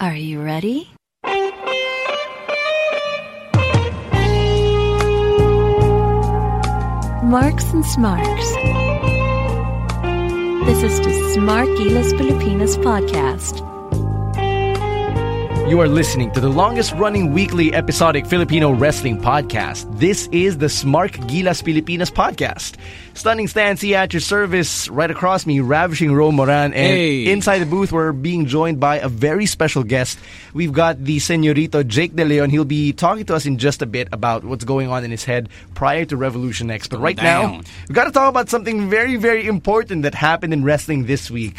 Are you ready? Marks and Smarks. This is the Smark Gilas Pilipinas podcast. You are listening to the longest-running weekly episodic Filipino wrestling podcast. This is the Smark Gilas Pilipinas podcast. Stunning Stancy at your service. Right across me, ravishing Ro Moran. And Inside the booth, we're being joined by a very special guest. We've got the Señorito Jake De Leon. He'll be talking to us in just a bit about what's going on in his head prior to Revolution X. But right now, we've got to talk about something very, very important that happened in wrestling this week.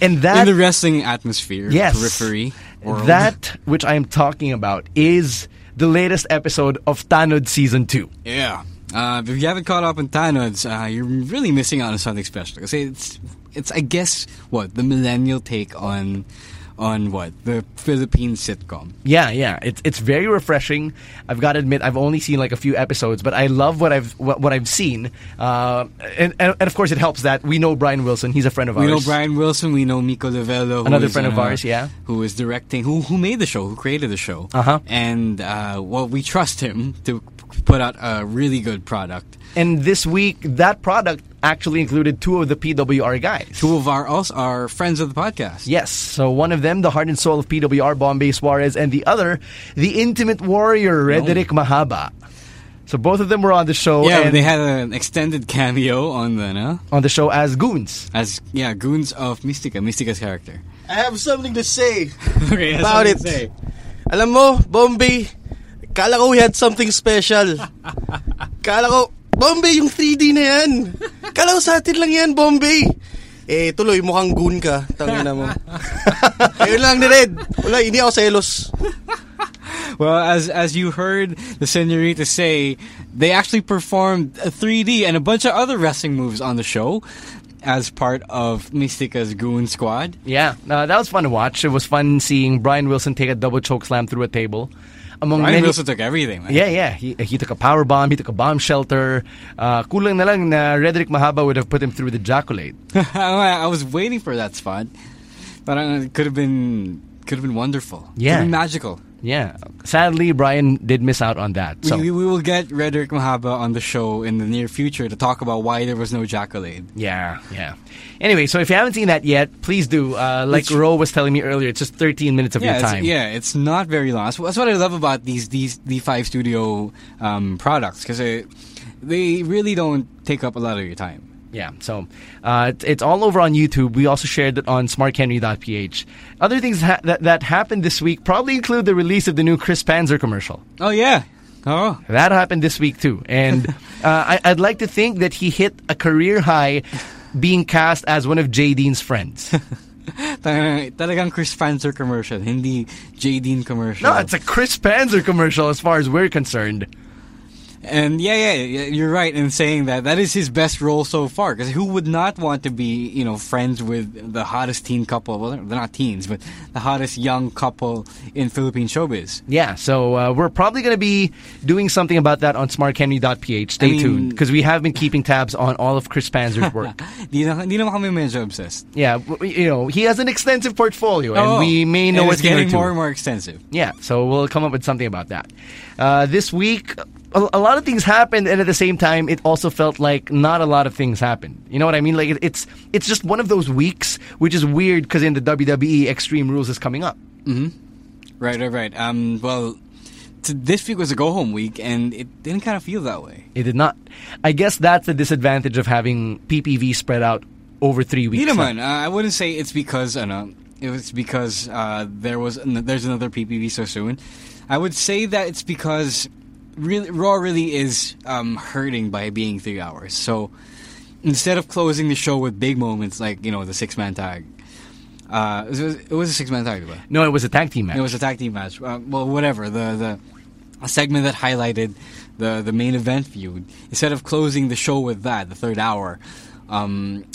And that, in the wrestling atmosphere, yes, periphery world. That which I am talking about is the latest episode of Tanud Season 2. Yeah. If you haven't caught up on Tanud, you're really missing out on something special. It's I guess, the millennial take on the Philippine sitcom. Yeah. It's very refreshing. I've got to admit, I've only seen a few episodes, but I love what I've seen. And of course, it helps that we know Brian Wilson. He's a friend of ours. We know Brian Wilson. We know Miko Lovello, another friend of ours. Yeah, who is directing, who made the show, who created the show. Uh-huh. And we trust him to put out a really good product. And this week, that product actually included two of the PWR guys. Two of our friends of the podcast. Yes. So one of them, the heart and soul of PWR, Bombay Suarez, and the other, the intimate warrior, Rederick Mahaba. So both of them were on the show. Yeah, and they had an extended cameo on the show as goons. As goons of Mystica's character. I have something to say about it. Alam mo, Bombay, kala ko we had something special. Kala ko, Bombay, yung 3D na yan. Kala ko sa atin lang yan, Bombay. Eh, tuloy, mukhang goon ka. Tangin na mo. Ayun lang ni Red. Wala, hindi ako selos. Well, as you heard the señorita say, they actually performed a 3D and a bunch of other wrestling moves on the show as part of Mystica's Goon Squad. Yeah, that was fun to watch. It was fun seeing Brian Wilson take a double choke slam through a table. Brian Wilson took everything, man. Yeah. He took a power bomb. He took a bomb shelter. Kulang na lang na Rederick Mahaba would have put him through the Jackalade. I was waiting for that spot, but it could have been wonderful. Yeah, could have been magical. Yeah. Sadly, Brian did miss out on that. So we will get Rederick Mahaba on the show in the near future to talk about why there was no Jackalade. Yeah. Anyway, so if you haven't seen that yet, please do. Ro was telling me earlier, it's just 13 minutes of your time. It's not very long. That's what I love about these D5 Studio products, because they really don't take up a lot of your time. Yeah, so it's all over on YouTube. We also shared it on smarthenry.ph. Other things that happened this week probably include the release of the new Chris Panzer commercial. Oh, yeah. Oh. That happened this week, too. And I'd like to think that he hit a career high being cast as one of Jay Dean's friends. Talagang Chris Panzer commercial, hindi Jay Dean commercial. No, it's a Chris Panzer commercial as far as we're concerned. And you're right in saying that is his best role so far, because who would not want to be, friends with the hottest teen couple? Well, they're not teens, but the hottest young couple in Philippine showbiz. Yeah, so we're probably going to be doing something about that on smarthenry.ph. Stay tuned, because we have been keeping tabs on all of Chris Panzer's work. Di naman kami medyo obsessed. Yeah, he has an extensive portfolio, and we may know what's getting more and more extensive. Yeah, so we'll come up with something about that. This week, a lot of things happened, and at the same time, it also felt like not a lot of things happened. You know what I mean? It's just one of those weeks, which is weird because in the WWE, Extreme Rules is coming up. Mm-hmm. Right. This week was a go-home week, and it didn't kind of feel that way. It did not. I guess that's the disadvantage of having PPV spread out over 3 weeks. I wouldn't say it's because there's another PPV so soon. I would say that it's because Raw really is hurting by being 3 hours. So instead of closing the show with big moments like the six-man tag, It was a six-man tag, though. No, it was a tag team match. It was a tag team match. Well, whatever. A segment that highlighted the main event feud. Instead of closing the show with that, the third hour,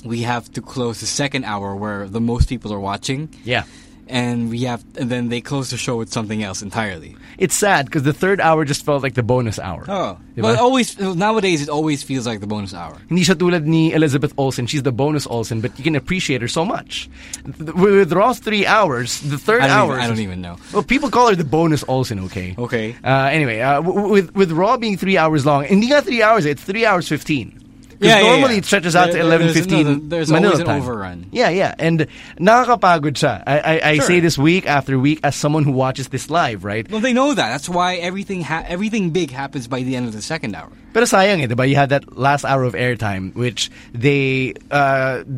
we have to close the second hour where the most people are watching. Yeah. And then they close the show with something else entirely. It's sad because the third hour just felt like the bonus hour. Oh, diba? But nowadays it always feels like the bonus hour. Hindi siya tulad ni Elizabeth Olsen. She's the bonus Olsen, but you can appreciate her so much. With Raw's 3 hours, the third hour. I don't even know. Well, people call her the bonus Olsen. Okay. Anyway, with Raw being 3 hours long, hindi nga 3 hours. It's 3 hours 15. Normally it stretches out to 11:15. There's Manila always an time. Overrun. Yeah, and nakakapagod siya. I say this week after week as someone who watches this live, right? Well, they know that. That's why everything big happens by the end of the second hour. Pero sayang eh, diba? You had that last hour of airtime, which they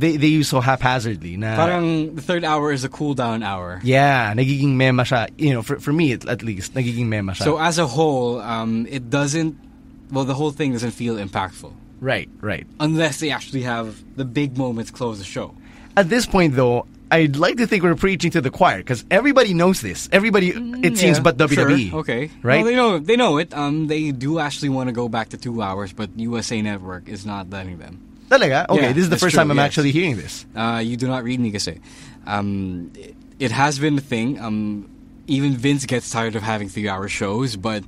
use so haphazardly. Na parang the third hour is a cool down hour. Yeah, nagiging mema siya. You know, for me at least, nagiging mema siya. So as a whole, it doesn't. Well, the whole thing doesn't feel impactful. Right. Unless they actually have the big moments close the show. At this point, though, I'd like to think we're preaching to the choir because everybody knows this. Everybody, it seems, but WWE. Sure. Okay. Right? Well, they know it. They do actually want to go back to 2 hours, but USA Network is not letting them. Talaga? Okay, yeah, this is the first time I'm actually hearing this. You do not read me kasi. It has been a thing. Even Vince gets tired of having 3 hour shows, but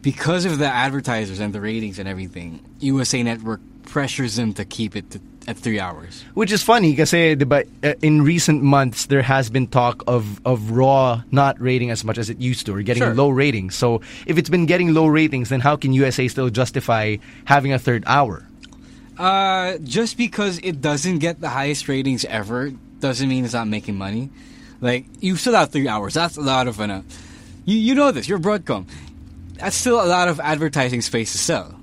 because of the advertisers and the ratings and everything, USA Network pressures them to keep it at 3 hours. Which is funny kasi, diba, in recent months, there has been talk of Raw not rating as much as it used to or getting low ratings. So if it's been getting low ratings, then how can USA still justify having a third hour? Just because it doesn't get the highest ratings ever doesn't mean it's not making money. Like, you've still got 3 hours. That's a lot of... You know this. You're Broadcom. That's still a lot of advertising space to sell.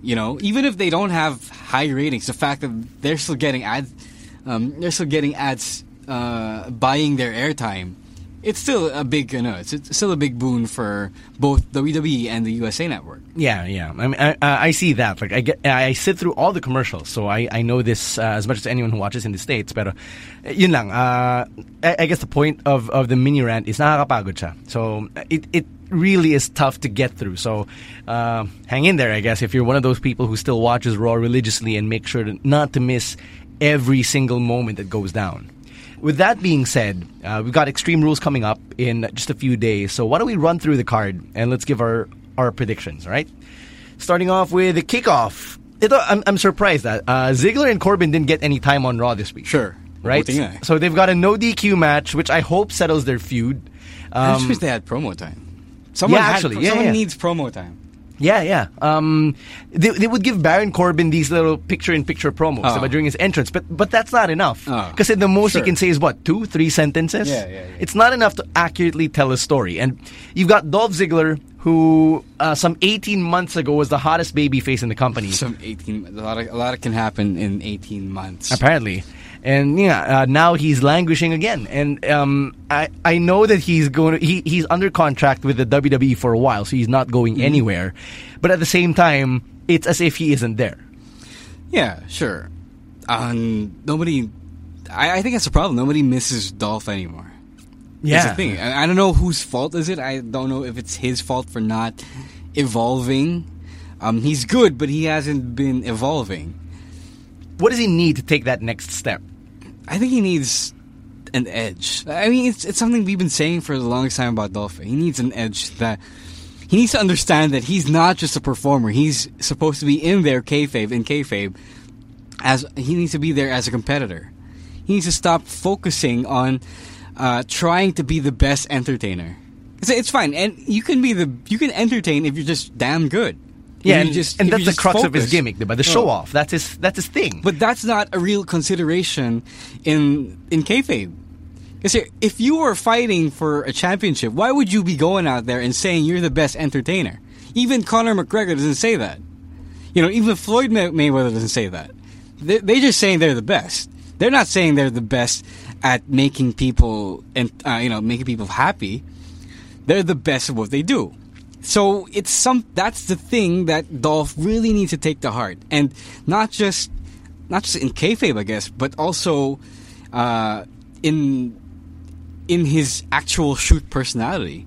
You know, even if they don't have high ratings, the fact that they're still getting ads, buying their airtime, it's still a big, it's still a big boon for both WWE and the USA Network. Yeah. I mean, I see that. Like, I sit through all the commercials, so I know this as much as anyone who watches in the States. Pero yun lang. I guess the point of the mini rant is nakakapagod siya. So it really is tough to get through. So hang in there, I guess, if you're one of those people who still watches Raw religiously and make sure not to miss every single moment that goes down. With that being said, we've got Extreme Rules coming up in just a few days. So why don't we run through the card and let's give our predictions, all right? Starting off with the kickoff. I'm surprised that Ziggler and Corbin didn't get any time on Raw this week. Sure. Right? So they've got a no DQ match, which I hope settles their feud. I just wish they had promo time. Someone needs promo time. Yeah. They would give Baron Corbin these little picture-in-picture promos during his entrance, but that's not enough. Because the most he can say is, what, 2-3 sentences? Yeah. It's not enough to accurately tell a story. And you've got Dolph Ziggler, who some 18 months ago was the hottest babyface in the company. A lot can happen in 18 months. Apparently. And now he's languishing again. And I know that he's under contract with the WWE for a while, so he's not going anywhere. But at the same time, it's as if he isn't there. Yeah, sure. Nobody. I think that's a problem. Nobody misses Dolph anymore. Yeah, that's the thing. I don't know whose fault is it. I don't know if it's his fault for not evolving. He's good, but he hasn't been evolving. What does he need to take that next step? I think he needs an edge. I mean, it's something we've been saying for the longest time about Dolph. He needs an edge. That he needs to understand that he's not just a performer. He's supposed to be in kayfabe, as he needs to be there as a competitor. He needs to stop focusing on trying to be the best entertainer. It's fine, and you can entertain if you're just damn good. Yeah, and that's the crux of his gimmick, the show-off. That's his thing. But that's not a real consideration in kayfabe. If you were fighting for a championship, why would you be going out there and saying you're the best entertainer? Even Conor McGregor doesn't say that. Even Floyd Mayweather doesn't say that. They're just saying they're the best. They're not saying they're the best at making people making people happy. They're the best at what they do. So that's the thing that Dolph really needs to take to heart, and not just in kayfabe, I guess, but also in his actual shoot personality.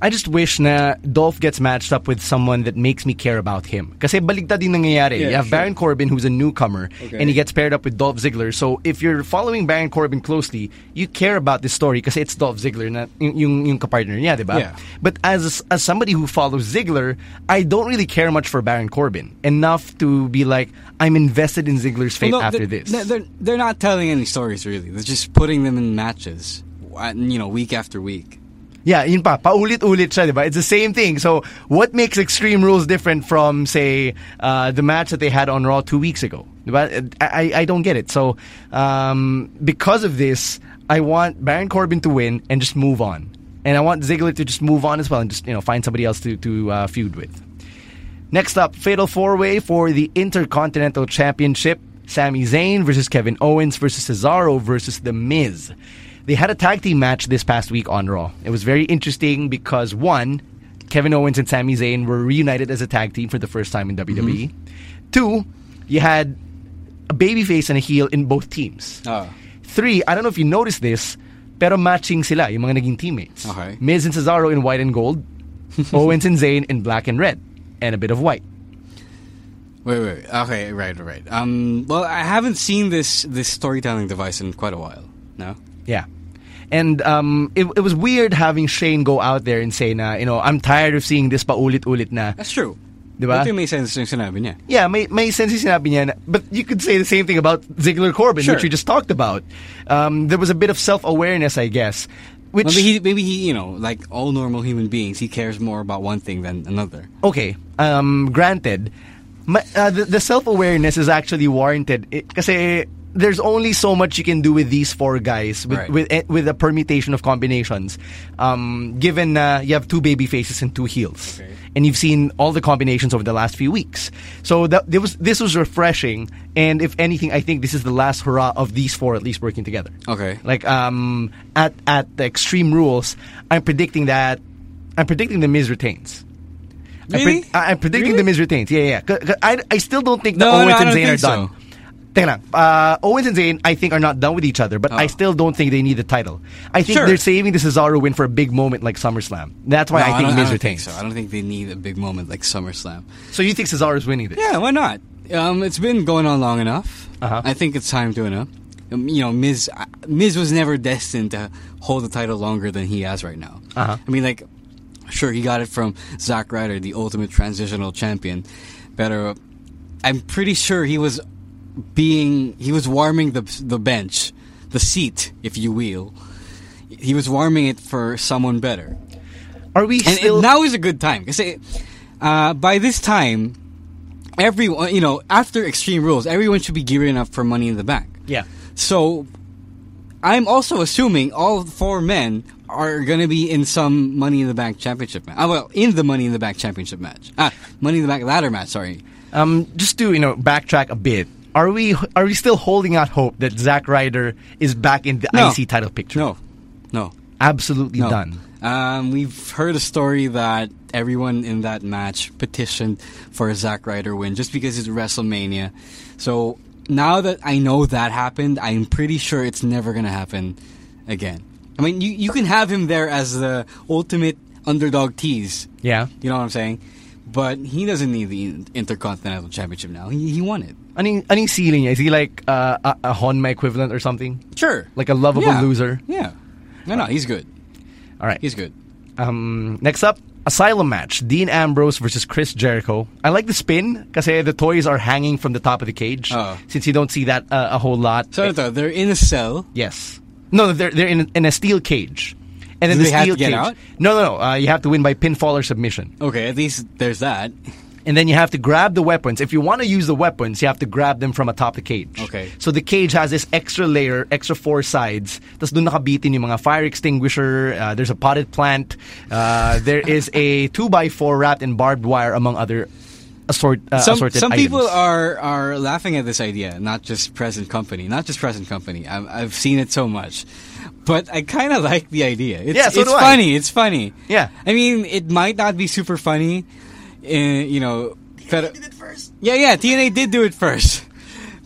I just wish na Dolph gets matched up with someone that makes me care about him. Kasi baligtad din nangyayari. Yeah, you have Baron Corbin, who's a newcomer, and he gets paired up with Dolph Ziggler. So if you're following Baron Corbin closely, you care about this story kasi it's Dolph Ziggler na yung kapartner niya, diba? Yeah. But as somebody who follows Ziggler, I don't really care much for Baron Corbin. Enough to be like, I'm invested in Ziggler's fate after this. They're not telling any stories, really. They're just putting them in matches, you know, week after week. Yeah, yun pa. Paulit-ulit siya, diba? It's the same thing. So, what makes Extreme Rules different from, say, the match that they had on Raw 2 weeks ago? Diba? I don't get it. So, because of this, I want Baron Corbin to win and just move on. And I want Ziggler to just move on as well and just, you know, find somebody else to feud with. Next up, Fatal 4-Way for the Intercontinental Championship. Sami Zayn versus Kevin Owens versus Cesaro versus The Miz. They had a tag team match this past week on Raw. It was very interesting because, one, Kevin Owens and Sami Zayn were reunited as a tag team for the first time in WWE. Mm-hmm. Two, you had a babyface and a heel in both teams. Three, I don't know if you noticed this, pero matching sila, yung mga naging teammates. Okay. Miz and Cesaro in white and gold, Owens and Zayn in black and red, and a bit of white. Wait. Okay, right. Well, I haven't seen this storytelling device in quite a while. No? Yeah. And it was weird having Shane go out there and say na, you know, I'm tired of seeing this paulit-ulit na. That's true. Diba? Ito yung may sense yung sinabi niya. Yeah, may sense yung sinabi niya. But you could say the same thing about Ziggler Corbin, sure, which we just talked about. There was a bit of self-awareness, I guess. Which maybe he, you know, like all normal human beings, he cares more about one thing than another. Okay. Granted, the self-awareness is actually warranted. Kasi there's only so much you can do with these four guys with a permutation of combinations. Given you have two baby faces and two heels, and you've seen all the combinations over the last few weeks, so this was refreshing. And if anything, I think this is the last hurrah of these four at least working together. Okay, like at the Extreme Rules, I'm predicting the Miz retains. Really? I'm predicting the Miz retains. Yeah. I still don't think Owens and Zayn are done. Owens and Zayn, I think, are not done with each other, but I still don't think they need the title. I think they're saving the Cesaro win for a big moment like SummerSlam. That's why I think Miz retains. I don't think they need a big moment like SummerSlam. So you think Cesaro's winning this? Yeah, why not? It's been going on long enough. Uh-huh. I think it's time to win up. You know, Miz was never destined to hold the title longer than he has right now. Uh-huh. I mean, like, sure, he got it from Zack Ryder, the ultimate transitional champion. Pero I'm pretty sure he was warming the bench, the seat, if you will. He was warming it for someone better. Are we still? And now is a good time. By this time, everyone, you know, after Extreme Rules, everyone should be gearing up for Money in the Bank. Yeah. So, I'm also assuming all four men are going to be in some Money in the Bank championship match. Well, in the Money in the Bank championship match. Money in the Bank ladder match. Sorry. Just to backtrack a bit. Are we still holding out hope that Zack Ryder is back in the IC title picture? No. Absolutely no. Done. We've heard a story that everyone in that match petitioned for a Zack Ryder win just because it's WrestleMania. So now that I know that happened, I'm pretty sure it's never going to happen again. I mean, you can have him there as the ultimate underdog tease. Yeah. You know what I'm saying? But he doesn't need the Intercontinental Championship now. He won it. Anong ceiling niya? Is he like a Honma equivalent or something? Sure. Like a lovable loser? Yeah. No, he's good. All right. He's good. Next up, Asylum match. Dean Ambrose versus Chris Jericho. I like the spin because the toys are hanging from the top of the cage since you don't see that a whole lot. So they're in a cell? Yes. No, they're in a steel cage. And then do they have to get out? No. You have to win by pinfall or submission. Okay, at least there's that. And then you have to grab the weapons. If you want to use the weapons, you have to grab them from atop the cage. Okay. So the cage has this extra layer, extra four sides. Tapos doon nakabitin yung mga fire extinguisher. There's a potted plant. There is a 2x4 wrapped in barbed wire, among other assorted items. Some people are laughing at this idea, not just present company. I've seen it so much. But I kind of like the idea. It's funny. Yeah. I mean, it might not be super funny. TNA did it first.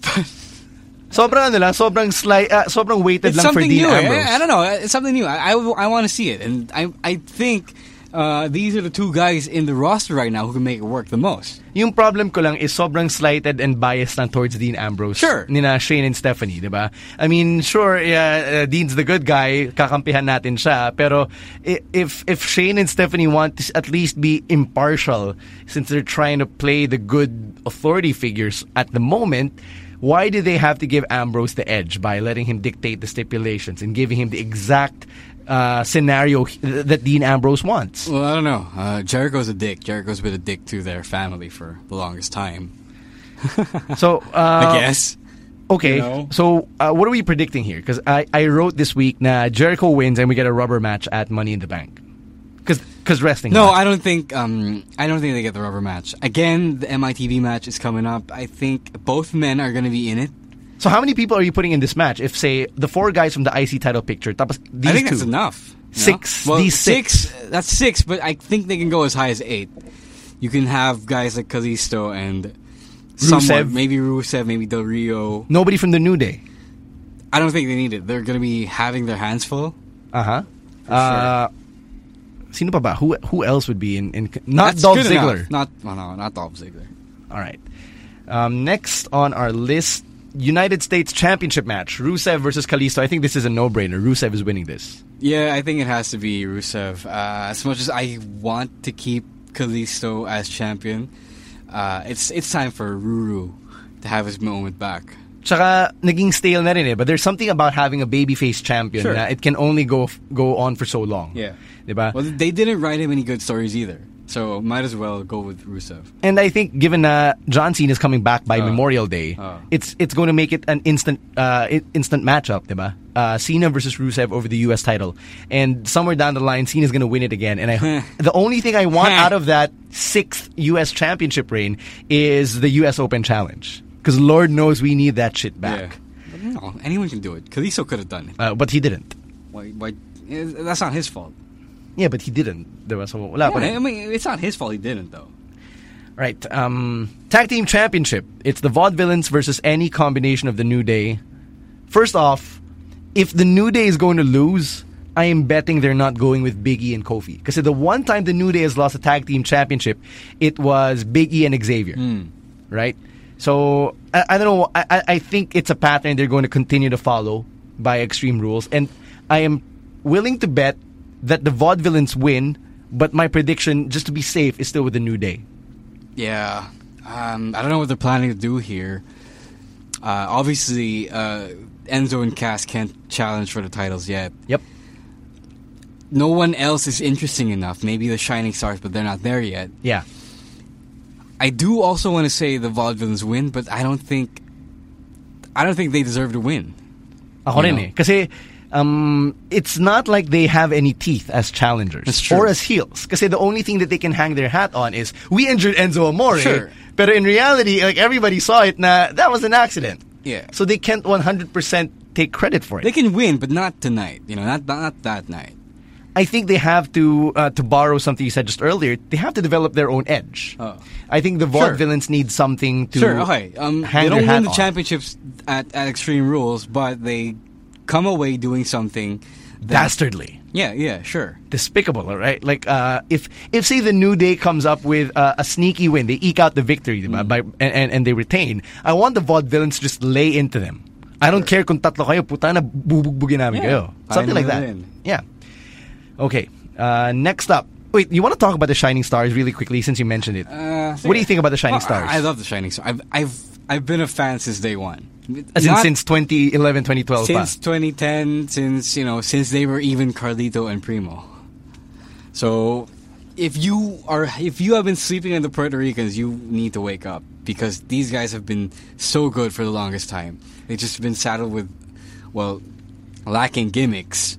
But Sobrang sobrang slight, sobrang weighted lang for Dean Ambrose. I don't know. It's something new. I want to see it, and I think these are the two guys in the roster right now who can make it work the most. Yung problem ko lang is sobrang slighted and biased lang towards Dean Ambrose. Sure. Nina Shane and Stephanie, di ba? I mean, sure, Dean's the good guy. Kakampihan natin siya. Pero if Shane and Stephanie want to at least be impartial, since they're trying to play the good authority figures at the moment, why do they have to give Ambrose the edge by letting him dictate the stipulations and giving him the exact scenario that Dean Ambrose wants? Well, I don't know. Jericho's a dick. Jericho's been a dick to their family for the longest time. So, I guess. Okay, you know? So what are we predicting here? Because I wrote this week na Jericho wins and we get a rubber match at Money in the Bank. Because wrestling. No, match. I don't think they get the rubber match. Again, the MITV match is coming up. I think both men are going to be in it. So how many people are you putting in this match? If say the four guys from the IC title picture, tapos these I think two. That's enough. Six. Well, these six. That's six, but I think they can go as high as eight. You can have guys like Kalisto and someone, maybe Rusev, maybe Del Rio. Nobody from the New Day. I don't think they need it. They're going to be having their hands full. Uh-huh. Sure. Sino pa ba? Who else would be in not Dolph Ziggler? Not Dolph Ziggler. All right. Next on our list, United States Championship match, Rusev versus Kalisto. I think this is a no-brainer. Rusev is winning this. Yeah, I think it has to be Rusev. As much as I want to keep Kalisto as champion, it's time for Ruru to have his moment back. Tsaka naging stale na rin eh, but there's something about having a babyface champion. Sure. Na it can only go on for so long. Yeah. Diba? Well, they didn't write him any good stories either. So might as well go with Rusev. And I think given John Cena is coming back by Memorial Day, it's going to make it an instant matchup, diba? Cena versus Rusev over the US title. And somewhere down the line, Cena's going to win it again. And the only thing I want out of that 6th US championship reign is the US Open Challenge. Because Lord knows we need that shit back. Yeah. No, anyone can do it. Kalisto could have done it. But he didn't. Why? That's not his fault. Yeah, but he didn't. There was I mean, it's not his fault he didn't, though. Right. Tag Team Championship. It's the Vaudevillains versus any combination of the New Day. First off, if the New Day is going to lose, I am betting they're not going with Big E and Kofi. Because the one time the New Day has lost a Tag Team Championship, it was Big E and Xavier. Mm. Right? So, I don't know. I think it's a pattern they're going to continue to follow by Extreme Rules. And I am willing to bet that the Vaudevillains win, but my prediction, just to be safe, is still with the New Day. Yeah. I don't know what they're planning to do here. Obviously, Enzo and Cass can't challenge for the titles yet. Yep. No one else is interesting enough. Maybe the Shining Stars, but they're not there yet. Yeah. I do also want to say the Vaudevillains win, but I don't think they deserve to win. Ako rin eh. Kasi it's not like they have any teeth as challengers or as heels. Kasi the only thing that they can hang their hat on is we injured Enzo Amore. Sure. But in reality, like everybody saw it, that was an accident. Yeah. So they can't 100% take credit for it. They can win, but not tonight. You know, not that night. I think they have to borrow something you said just earlier. They have to develop their own edge. I think the Vaudevillains need something to hang their hat on. They don't win the championships at Extreme Rules, but they come away doing something dastardly. Yeah, sure. Despicable, right? Like, if say the New Day comes up with a sneaky win, they eke out the victory and they retain, I want the Vaudevillains to just lay into them. I don't care kung tatlo kayo, puta na bubugbugin namin kayo. Something like that. Yeah. Okay, next up. Wait, you want to talk about the Shining Stars really quickly since you mentioned it? What do you think about the Shining Stars? I love the Shining Stars. I've been a fan since day one. As in since 2011, 2012. Since 2010, since they were even Carlito and Primo. So, if you have been sleeping on the Puerto Ricans, you need to wake up because these guys have been so good for the longest time. They've just been saddled with, lacking gimmicks,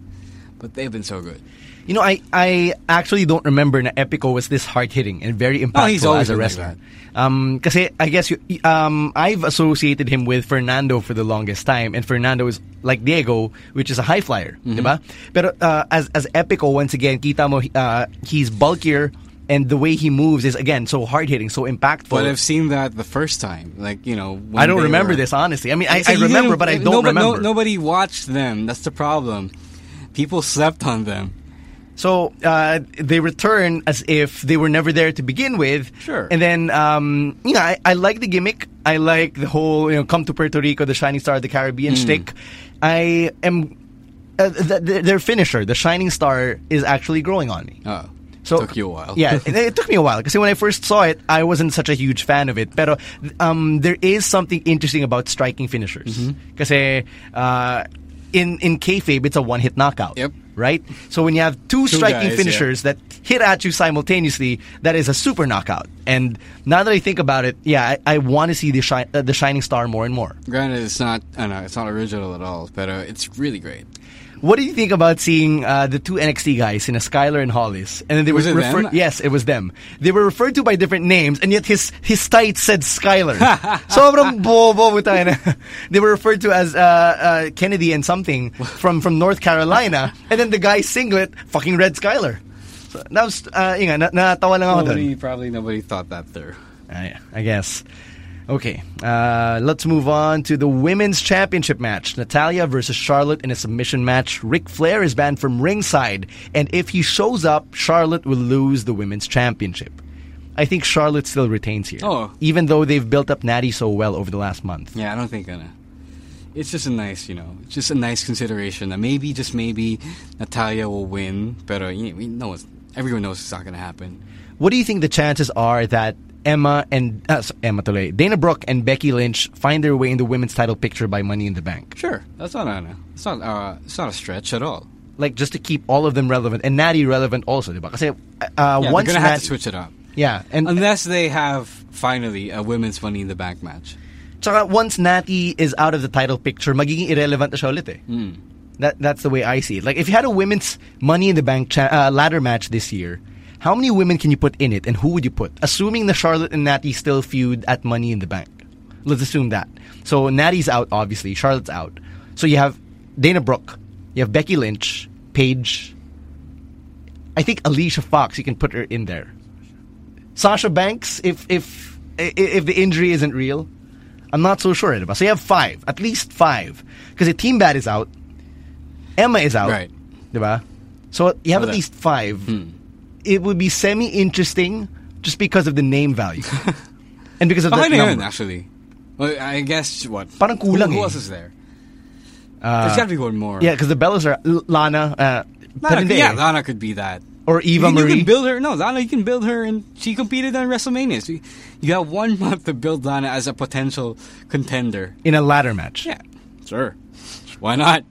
but they've been so good. You know, I actually don't remember that Epico was this hard-hitting and very impactful as a wrestler. Kasi I guess I've associated him with Fernando for the longest time, and Fernando is like Diego, which is a high flyer, diba? Pero as Epico, once again, kita mo, he's bulkier, And the way he moves is, again, so hard-hitting, so impactful. But I've seen that the first time. Like, you know... I don't remember this, honestly. I mean, I remember, but I don't remember. Nobody watched them. That's the problem. People slept on them. So, they return as if they were never there to begin with. Sure. And then, you know, I like the gimmick. I like the whole, you know, come to Puerto Rico, the Shining Star, the Caribbean shtick. I am... their finisher, the Shining Star, is actually growing on me. Oh. So, took you a while. Yeah, it took me a while. Because when I first saw it, I wasn't such a huge fan of it. Pero there is something interesting about striking finishers. Because in kayfabe, it's a one-hit knockout. Yep. Right? So when you have two striking guys, finishers that hit at you simultaneously, that is a super knockout. And now that I think about it, yeah, I want to see the Shining Star more and more. Granted, it's not, I know, it's not original at all, but it's really great. What do you think about seeing the two NXT guys, Skyler and Hollis? And then they were referred. Yes, it was them. They were referred to by different names, and yet his tights said Skyler. Sobrang bobo tayo na. They were referred to as Kennedy and something from North Carolina, and then the guy's singlet fucking read Skyler. So that was natawa lang ako doon. Probably nobody thought that through. Yeah, I guess. Okay, let's move on to the Women's Championship match. Natalia versus Charlotte in a submission match. Ric Flair is banned from ringside, and if he shows up, Charlotte will lose the Women's Championship. I think Charlotte still retains here, even though they've built up Natty so well over the last month. Yeah, I don't think it's just a nice, just a nice consideration that maybe Natalia will win, but everyone knows it's not going to happen. What do you think the chances are that Dana Brooke and Becky Lynch find their way in the women's title picture by Money in the Bank? Sure, that's not it's not a stretch at all. Like, just to keep all of them relevant and Natty relevant also, diba? Kasi, once they're gonna have to switch it up. Yeah, and unless they have finally a women's Money in the Bank match. Tsaka once Natty is out of the title picture, magiging irrelevant na siya ulit. That's the way I see it. Like, if you had a women's Money in the Bank ladder match this year, how many women can you put in it, and who would you put? Assuming the Charlotte and Natty still feud at Money in the Bank. Let's assume that. So Natty's out, obviously. Charlotte's out. So you have Dana Brooke. You have Becky Lynch, Paige. I think Alicia Fox, you can put her in there. Sasha Banks, if the injury isn't real. I'm not so sure. So you have five. At least five. Because the Team Bad is out. Emma is out. Right. Diba? So you have at least five. It would be semi-interesting just because of the name value. And because of the number. Actually. Well, I guess, what? Parang kulang who else is there? There's got to be one more. Yeah, because the Bellas are Lana. Lana could be that. Or Eva Marie. You can build her. No, Lana, you can build her, and she competed on WrestleMania. So you have 1 month to build Lana as a potential contender. In a ladder match. Yeah, sure. Why not?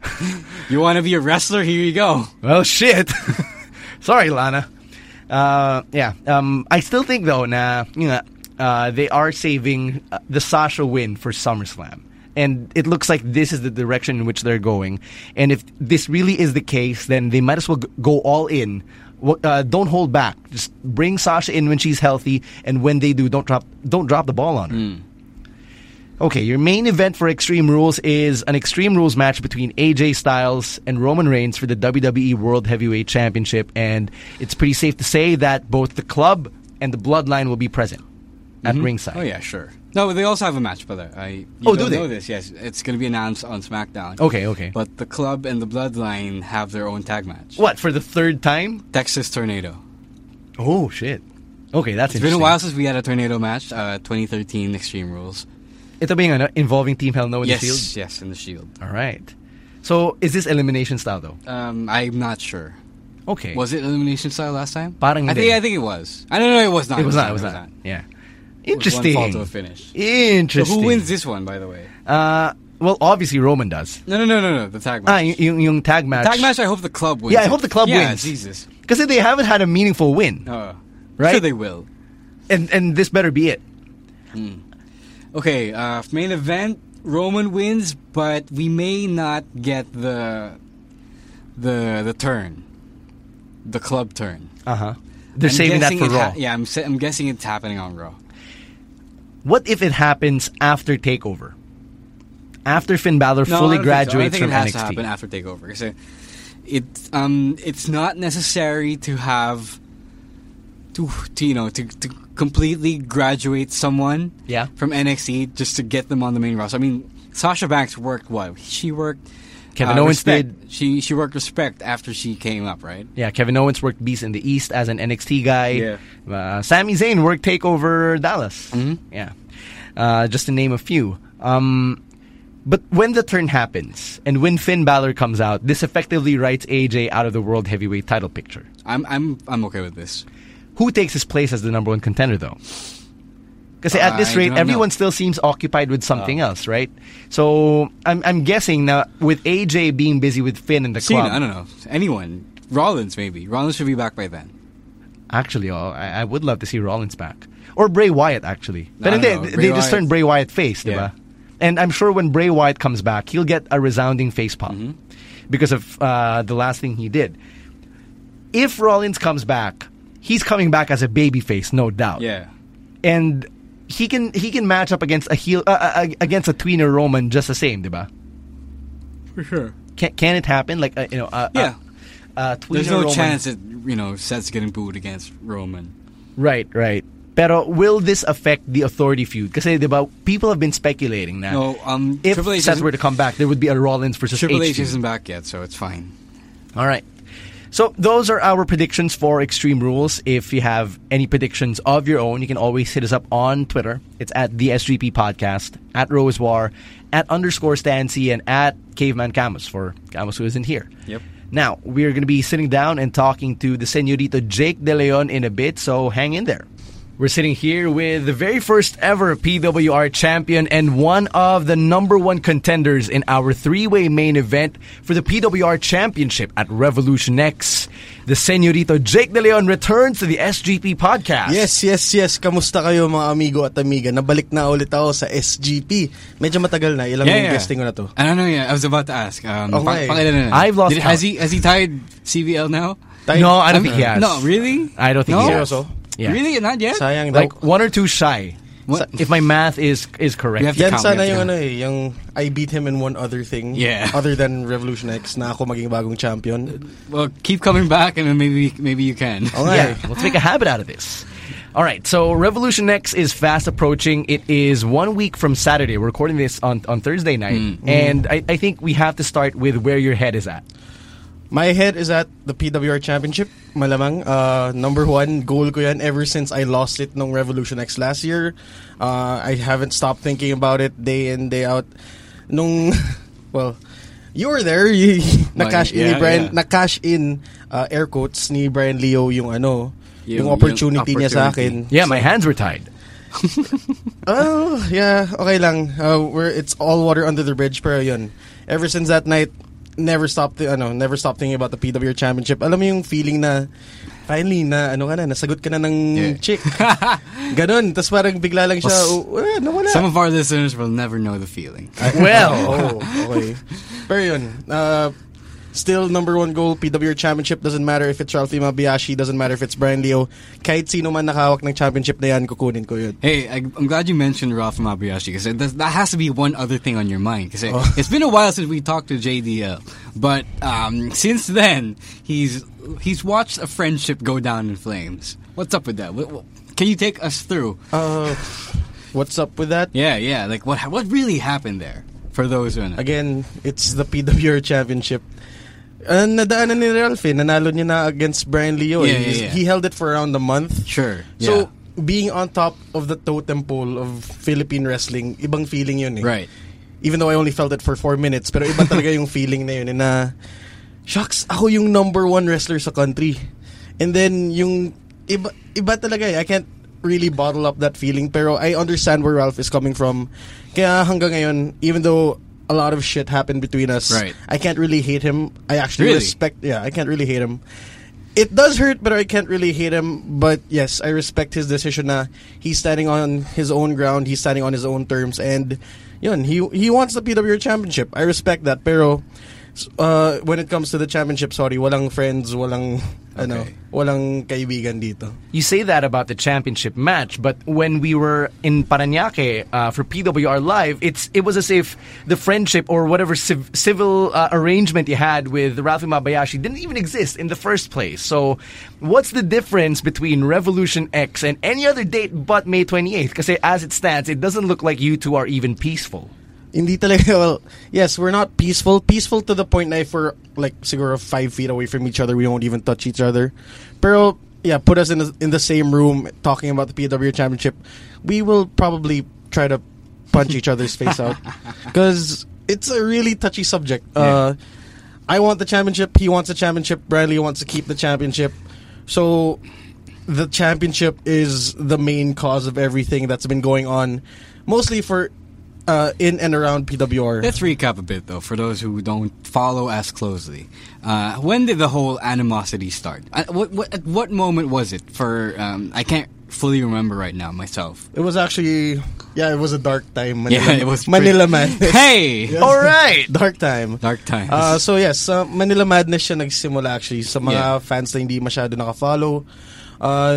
You want to be a wrestler? Here you go. Well, shit. Sorry, Lana. I still think though, they are saving the Sasha win for SummerSlam, and it looks like this is the direction in which they're going. And if this really is the case, then they might as well go all in. Don't hold back. Just bring Sasha in when she's healthy, and when they do, don't drop the ball on her. Okay, your main event for Extreme Rules is an Extreme Rules match between AJ Styles and Roman Reigns for the WWE World Heavyweight Championship, and it's pretty safe to say that both the Club and the Bloodline will be present at ringside. Oh yeah, sure. No, they also have a match, brother. Do they know this? Yes, it's going to be announced on SmackDown. Okay. But the Club and the Bloodline have their own tag match. What, for the third time? Texas Tornado. Oh shit. Okay, that's interesting. It's been a while since we had a tornado match. 2013 Extreme Rules. Ito ba yung involving Team Hell No in the Shield? Yes, in the Shield. All right. So, is this elimination style though? I'm not sure. Okay. Was it elimination style last time? I think it was. I don't know. It was not. It was not. Yeah. Interesting. It was one fall to a finish. Interesting. So who wins this one, by the way? Well, obviously Roman does. No. The tag match. Yung tag match. Tag match. I hope the Club wins. Yeah, I hope the Club wins. Yeah, Jesus. Because they haven't had a meaningful win. Right? So they will. And this better be it. Okay, main event, Roman wins, but we may not get the turn, the Club turn. They're saving that for Raw. I'm guessing it's happening on Raw. What if it happens after TakeOver? After Finn Balor fully graduates from NXT? I think it has to happen after TakeOver. So it's not necessary to have to completely graduate someone from NXT just to get them on the main roster. I mean, Sasha Banks worked what? She worked... Kevin Owens Respect. Did. She worked Respect after she came up, right? Yeah, Kevin Owens worked Beast in the East as an NXT guy. Yeah. Sami Zayn worked TakeOver Dallas. Mm-hmm. Yeah. Just to name a few. But when the turn happens and when Finn Balor comes out, this effectively writes AJ out of the World Heavyweight title picture. I'm okay with this. Who takes his place as the number one contender, though? Because at this rate, everyone still seems occupied with something else, right? So I'm guessing now with AJ being busy with Finn and the club. I don't know. Anyone. Rollins, maybe. Rollins should be back by then. Actually, I would love to see Rollins back. Or Bray Wyatt, actually. But they just turned Bray Wyatt face, diba? And I'm sure when Bray Wyatt comes back, he'll get a resounding face pop because of the last thing he did. If Rollins comes back, he's coming back as a babyface, no doubt. Yeah. And... He can match up against a heel against a tweener Roman just the same, diba? For sure. Can it happen? Like tweener there's no Roman. Chance that Seth's getting booed against Roman. Right. Pero will this affect the authority feud? Because people have been speculating that if Seth were to come back, there would be a Rollins versus Triple H isn't back yet, so it's fine. All right. So those are our predictions for Extreme Rules. If you have any predictions of your own, you can always hit us up on Twitter. It's at the SGP Podcast, at Rosewar, at _Stancy, and at Caveman Camus for Camus who isn't here. Yep. Now, we're going to be sitting down and talking to the Señorito Jake De Leon in a bit, so hang in there. We're sitting here with the very first ever PWR champion and one of the number one contenders in our three-way main event for the PWR Championship at Revolution X. The Señorito Jake De Leon returns to the SGP Podcast. Yes. Kamusta kayo mga amigo at amiga? Nabalik na ulit ako sa SGP. Medyo matagal na. Ilang yung guesting ko na to. I don't know I was about to ask. Okay. I've lost count. Has he tied CVL now? No, I don't think he has. No, really? I don't think he has. Yeah. Really? Not yet? Sayang like daw. One or two shy. If my math is correct. Yan sana yung I beat him in one other thing. Yeah. Other than Revolution X na ako maging bagong champion. Well, keep coming back and then maybe you can. Okay. Yeah, let's make a habit out of this. All right, so Revolution X is fast approaching. It is 1 week from Saturday. We're recording this on Thursday night. And I think we have to start with where your head is at. My head is at the PWR Championship, malamang. Number one, goal ko yan ever since I lost it nung Revolution X last year. I haven't stopped thinking about it day in, day out. Nung, well, you were there. Na-cash in, air quotes, ni Brian Leo yung opportunity niya sa akin. Yeah, my hands were tied. Okay lang. It's all water under the bridge, pero yun. Ever since that night, never stop thinking about the PWR Championship. Alam mo yung feeling na finally na nasagot ka na ng chick. Ganun. Tas parang bigla lang siya nawala. Some of our listeners will never know the feeling. Okay. Pero yun, still number one goal, PWR Championship. Doesn't matter if it's Ralphie Mabiashi, doesn't matter if it's Brian Leo. Kahit sino man nakahawak ng championship na yan, kukunin ko yun. Hey, I'm glad you mentioned Ralphie Mabiashi because that has to be one other thing on your mind. Because it's been a while since we talked to JDL. But since then, he's watched a friendship go down in flames. What's up with that? Can you take us through? What's up with that? Yeah. Like, what really happened there? For those who know. Again, it's the PWR Championship. Nadaanan ni Ralph, nanalo niya na against Brian Leo. Yeah. He held it for around a month. Sure. So, being on top of the totem pole of Philippine wrestling, ibang feeling yun. Right. Even though I only felt it for 4 minutes, pero iba talaga yung feeling na yun. Na, shucks, ako yung number one wrestler sa country. And then, yung iba talaga. I can't really bottle up that feeling, pero I understand where Ralph is coming from. Kaya hanggang ngayon, even though a lot of shit happened between us, right, I can't really hate him. I actually respect. Yeah, I can't really hate him. It does hurt, but I can't really hate him. But yes, I respect his decision. Na he's standing on his own ground. He's standing on his own terms, and he wants the PWR Championship. I respect that, pero When it comes to the championship, sorry, walang friends, walang ano, walang kaibigan dito. You say that about the championship match, but when we were in Parañaque for PWR Live, it was as if the friendship or whatever civil arrangement you had with Ralphie Mabayashi didn't even exist in the first place. So, what's the difference between Revolution X and any other date but May 28th? Because as it stands, it doesn't look like you two are even peaceful. Hindi talaga, well, yes, we're not peaceful. Peaceful to the point that if we're like siguro 5 feet away from each other, we won't even touch each other. Pero yeah, put us in the same room talking about the PWR Championship, we will probably try to punch each other's face out because it's a really touchy subject. Yeah. I want the championship. He wants the championship. Bradley wants to keep the championship. So the championship is the main cause of everything that's been going on, mostly for. In and around PWR. Let's recap a bit, though, for those who don't follow as closely. When did the whole animosity start? At what moment was it? For I can't fully remember right now myself. It was actually, yeah, it was a dark time. Manila, yeah, it was Manila Madness. Hey, yes. All right, dark time. So yes, Manila Madness siya nagsimula actually sa mga fans na hindi masyado nakafollow.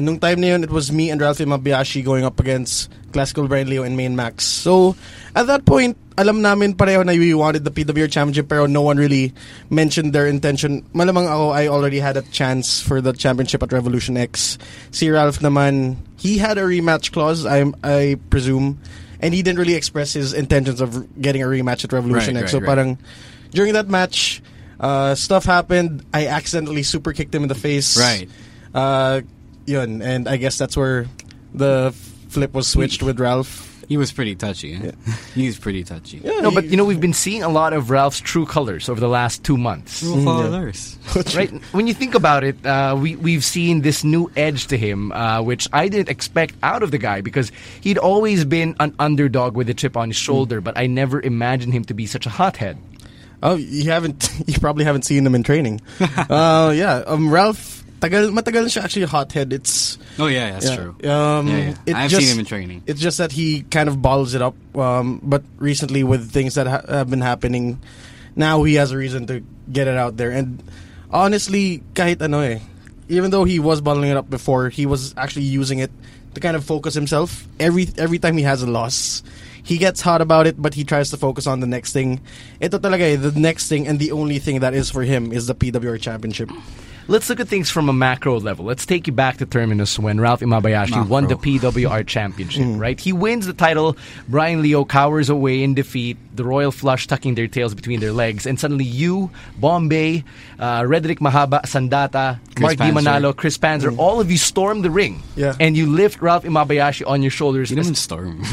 Nung time na yun, it was me and Ralphie Mabayashi going up against Classical Brian Leo and Main Max. So, at that point, alam namin pareho na we wanted the PWR Championship, pero no one really mentioned their intention. Malamang ako, I already had a chance for the championship at Revolution X. Si Ralph naman, he had a rematch clause, I presume, and he didn't really express his intentions of getting a rematch at Revolution X. So, parang, during that match, stuff happened. I accidentally super kicked him in the face. Right. Yun, and I guess that's where the flip was switched with Ralph. He was pretty touchy. Yeah. Yeah, no, but you know, we've been seeing a lot of Ralph's true colors over the last 2 months. True colors, right? When you think about it, we've seen this new edge to him, which I didn't expect out of the guy because he'd always been an underdog with a chip on his shoulder, but I never imagined him to be such a hothead. Oh, you probably haven't seen him in training. Ralph. Matagal siya actually a hothead. It's true. I've seen him in training. It's just that he kind of bottles it up. But recently, with things that have been happening, now he has a reason to get it out there. And honestly, kahit ano eh, even though he was bottling it up before, he was actually using it to kind of focus himself. Every time he has a loss, he gets hot about it, but he tries to focus on the next thing. Ito talaga eh, the next thing and the only thing that is for him is the PWR Championship. Let's look at things from a macro level. Let's take you back to Terminus when Ralphie Mabayashi won the PWR Championship, right? He wins the title. Brian Leo cowers away in defeat, the Royal Flush tucking their tails between their legs, and suddenly you, Bombay, Rederick Mahaba, Sandata, Mark Di Manalo, Chris Panzer, all of you storm the ring, and you lift Ralphie Mabayashi on your shoulders. You didn't storm.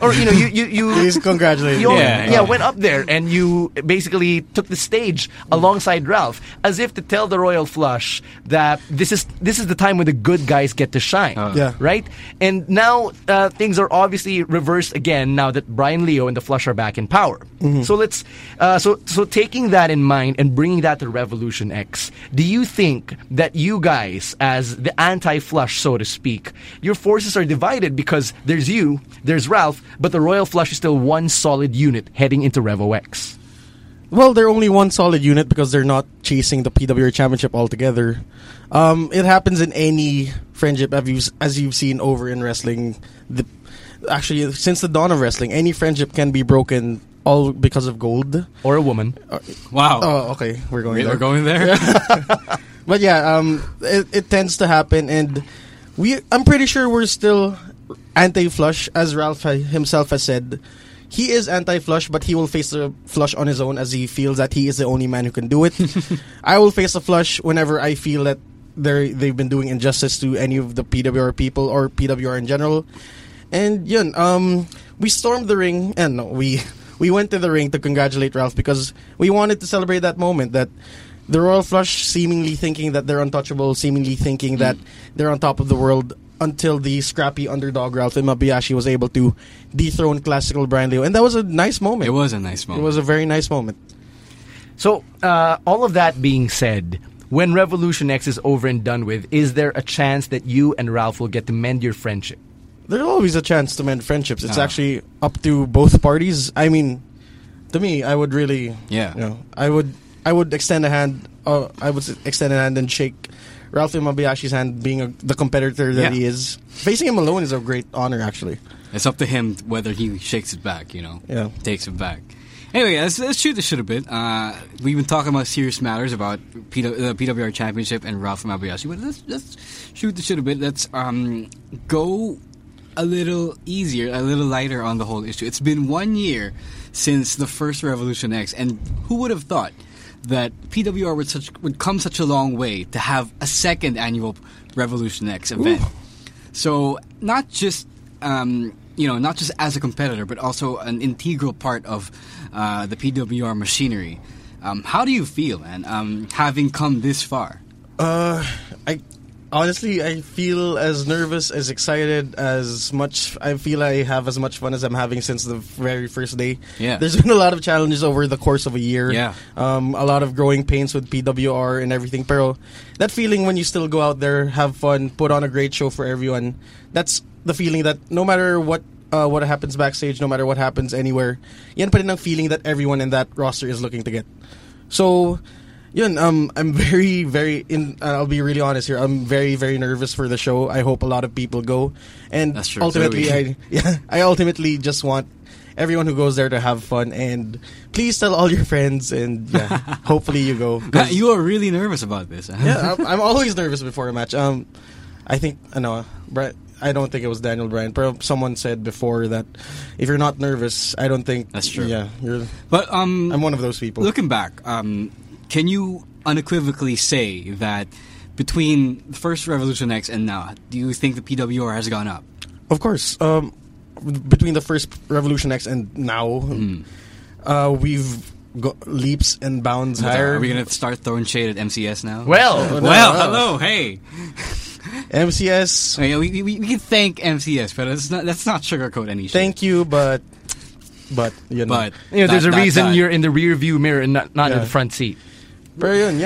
Or, you know, you please congratulate. Went up there and you basically took the stage alongside Ralph as if to tell the Royal Flush that this is the time when the good guys get to shine. Right? And now things are obviously reversed again now that Brian Leo and the Flush are back in power. So let's so taking that in mind and bringing that to Revolution X, do you think that you guys as the anti-Flush, so to speak, your forces are divided because there's you, there's Ralph, but the Royal Flush is still one solid unit heading into Revo X? Well, they're only one solid unit because they're not chasing the PWR Championship altogether. It happens in any friendship, as you've seen over in wrestling. Actually, since the dawn of wrestling, any friendship can be broken all because of gold. Or a woman. Wow. Oh, okay. We're going there? But yeah, it tends to happen. And I'm pretty sure we're still anti-Flush, as Ralph himself has said. He is anti-Flush, but he will face the Flush on his own as he feels that he is the only man who can do it. I will face the Flush whenever I feel that they've been doing injustice to any of the PWR people or PWR in general. And yun, we stormed the ring, and no, we went to the ring to congratulate Ralph because we wanted to celebrate that moment that the Royal Flush seemingly thinking that they're untouchable, seemingly thinking that they're on top of the world, until the scrappy underdog Ralphie Mabayashi was able to dethrone Classical Brian Leo. And that was a nice moment. It was a nice moment. It was a very nice moment. So, all of that being said, when Revolution X is over and done with, is there a chance that you and Ralph will get to mend your friendship? There's always a chance to mend friendships. It's actually up to both parties. I mean, to me, I would really... Yeah. You know, I would I would extend a hand. I would extend a hand and shake Ralphie Mabayashi's hand, being the competitor that he is. Facing him alone is a great honor, actually. It's up to him whether he shakes it back, you know. Yeah. Takes it back. Anyway, let's shoot the shit a bit. We've been talking about serious matters about the PWR Championship and Ralphie Mabayashi. But let's shoot the shit a bit. Let's go a little easier, a little lighter on the whole issue. It's been 1 year since the first Revolution X, and who would have thought that PWR would come such a long way to have a second annual Revolution X event? Ooh. So not just... not just as a competitor, but also an integral part of the PWR machinery. How do you feel, man, having come this far? I feel as nervous, as excited, as much. I feel I have as much fun as I'm having since the very first day. Yeah. There's been a lot of challenges over the course of a year. Yeah. A lot of growing pains with PWR and everything. Pero that feeling when you still go out there, have fun, put on a great show for everyone, that's the feeling that no matter what happens backstage, no matter what happens anywhere, yan pa rin ang feeling that everyone in that roster is looking to get. So, yun, I'm very, very, I'll be really honest here, I'm very, very nervous for the show. I hope a lot of people go. And that's true. Ultimately, I ultimately just want everyone who goes there to have fun. And please tell all your friends, and hopefully you go. You are really nervous about this. Huh? Yeah, I'm always nervous before a match. I think, I don't think it was Daniel Bryan, but someone said before that if you're not nervous, I don't think... That's true. Yeah. But I'm one of those people. Looking back, can you unequivocally say that between the first Revolution X and now, do you think the PWR has gone up? Of course. Between the first Revolution X and now, we've... leaps and bounds higher. Are we going to start throwing shade at MCS now? Hello, hey. MCS. We can thank MCS, but let's not sugarcoat any shit. Thank you, but you know. But, there's a reason you're in the rear view mirror and not in the front seat. Pero yun,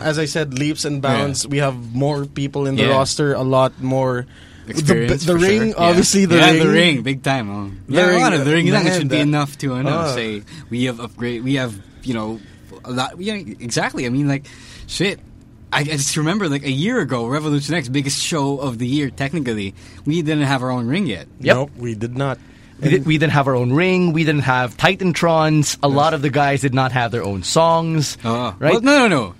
as I said, leaps and bounds. Yeah. We have more people in the roster, a lot more... Experience, the ring, sure. Obviously, yeah. The ring, big time. Oh. The ring should be enough to say we have upgrade. We have a lot. Yeah, exactly. I mean, like, shit. I just remember like a year ago, Revolution X, biggest show of the year. Technically, we didn't have our own ring yet. Yep. Nope, we did not. We didn't have our own ring. We didn't have Titantrons. A lot of the guys did not have their own songs. Right? Well, no.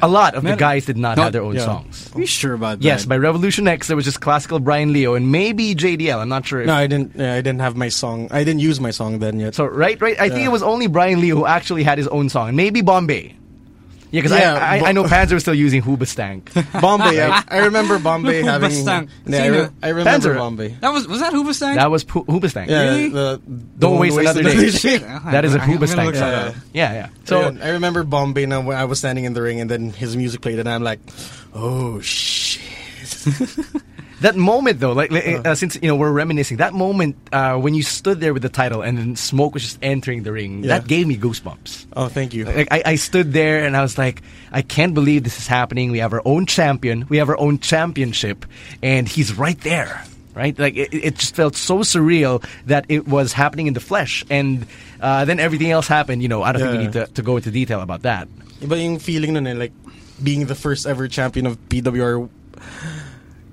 A lot of the guys did not have their own songs. Are you sure about that? Yes, by Revolution X, there was just classical Brian Leo and maybe JDL. I'm not sure. No, I didn't. I didn't have my song. I didn't use my song then yet. So right. I think it was only Brian Leo who actually had his own song, and maybe Bombay. Yeah, because I know Panzer was still using Hoobastank. Bombay, I remember Bombay having... Hoobastank. Yeah, I remember Panzer. Bombay. Was that Hoobastank? That was Hoobastank. Yeah, really? Don't waste another day. That is a Hoobastank. Yeah. So I remember Bombay now when I was standing in the ring and then his music played and I'm like, oh, shit. That moment, though, since we're reminiscing, that moment when you stood there with the title and then smoke was just entering the ring, that gave me goosebumps. Oh, thank you. Like, I stood there and I was like, I can't believe this is happening. We have our own champion. We have our own championship. And he's right there. Right? Like, it just felt so surreal that it was happening in the flesh. And then everything else happened. I don't think we need to go into detail about that. But yung feeling nun, like, being the first ever champion of PWR...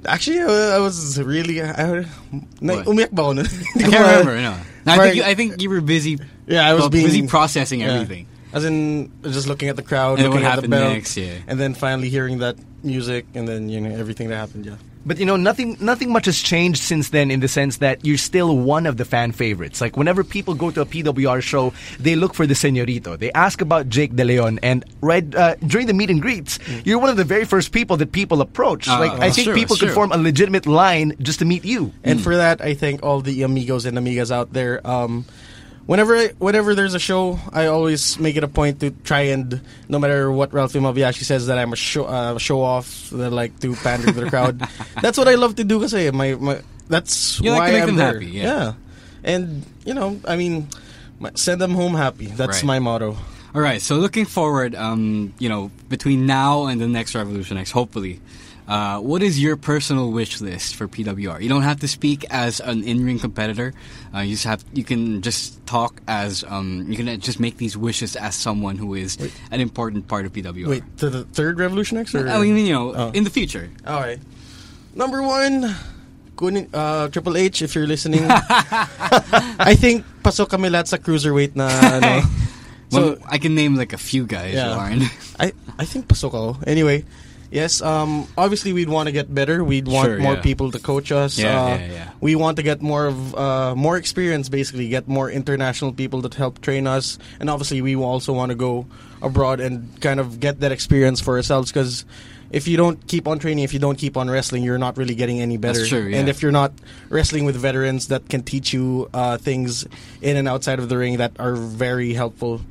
Actually, I was really... umiyak ba ako nun? I can't remember, no. I think you were busy... Yeah, I was busy processing everything. As in, just looking at the crowd, and looking at the bell. Next, and then finally hearing that music, and then, everything that happened, But, nothing much has changed since then in the sense that you're still one of the fan favorites. Like, whenever people go to a PWR show, they look for the Señorito. They ask about Jake De Leon. And right during the meet and greets, you're one of the very first people that people approach. I think people could form a legitimate line just to meet you. And for that, I thank all the amigos and amigas out there. Whenever there's a show, I always make it a point to try and, no matter what Ralphie Mabayashi says, that I'm a show-off, that I like to pander to the crowd. That's what I love to do, because that's you why like to make I'm them there. Happy, yeah. And, send them home happy. That's my motto. All right, so looking forward, between now and the next Revolution X, hopefully, what is your personal wish list for PWR? You don't have to speak as an in-ring competitor. You can just talk as you can just make these wishes as someone who is an important part of PWR. Wait, to the third Revolution X? Or? I mean, in the future. All right. Number one, Triple H, if you're listening. I think pasok kami lahat sa cruiserweight na ano. So, I can name like a few guys, Warren. I think pasok ako. Anyway. Yes, obviously we'd want to get better. We'd want more people to coach us. We want to get more of more experience, basically, get more international people to help train us. And obviously we also want to go abroad and kind of get that experience for ourselves, because if you don't keep on training, if you don't keep on wrestling, you're not really getting any better. That's true, yeah. And if you're not wrestling with veterans that can teach you things in and outside of the ring that are very helpful,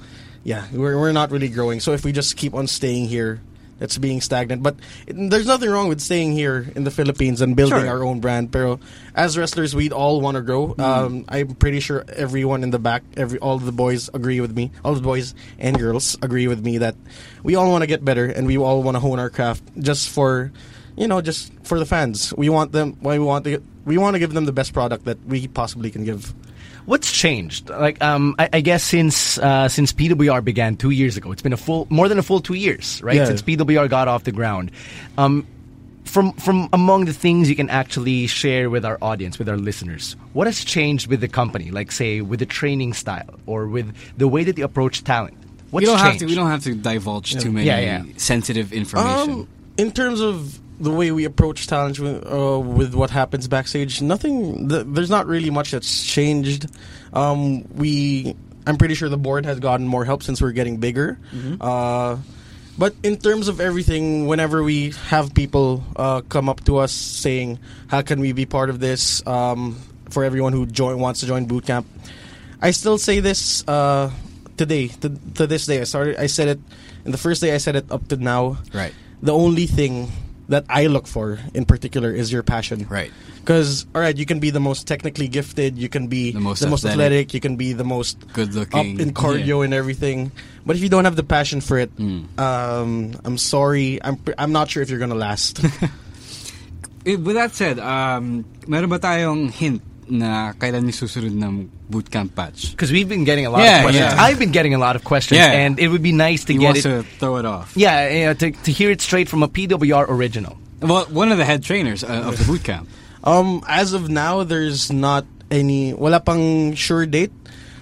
we're not really growing. So if we just keep on staying here, it's being stagnant. But there's nothing wrong with staying here in the Philippines and building our own brand. Pero as wrestlers, we'd all want to grow. I'm pretty sure everyone in the back, all the boys agree with me. All the boys and girls agree with me that we all want to get better and we all want to hone our craft just for the fans. We want them. We want to give them the best product that we possibly can give. What's changed? Like, I guess since PWR began 2 years ago, it's been more than a full 2 years, right? Yeah. Since PWR got off the ground, from among the things you can actually share with our audience, with our listeners, what has changed with the company? Like, say, with the training style or with the way that they approach talent. What's changed? We don't have to divulge too many sensitive information. In terms of the way we approach talent with what happens backstage, nothing. There's not really much that's changed. I'm pretty sure the board has gotten more help since we're getting bigger. But in terms of everything, whenever we have people come up to us saying, "How can we be part of this?" For everyone who wants to join boot camp, I still say this today. To this day, I said it. And the first day I said it up to now. Right. The only thing that I look for in particular is your passion. Right. Because, you can be the most technically gifted, you can be the most athletic, you can be the most good looking, up in cardio and everything. But if you don't have the passion for it, I'm sorry, I'm not sure if you're going to last. With that said, meron ba tayong hint na kailan ni susunod ng bootcamp patch? Because we've been getting a lot of questions. Yeah. I've been getting a lot of questions, and it would be nice to get it. He wants to throw it off. Yeah, to hear it straight from a PWR original. Well, one of the head trainers of the bootcamp. As of now, there's not any. Wala pang sure date,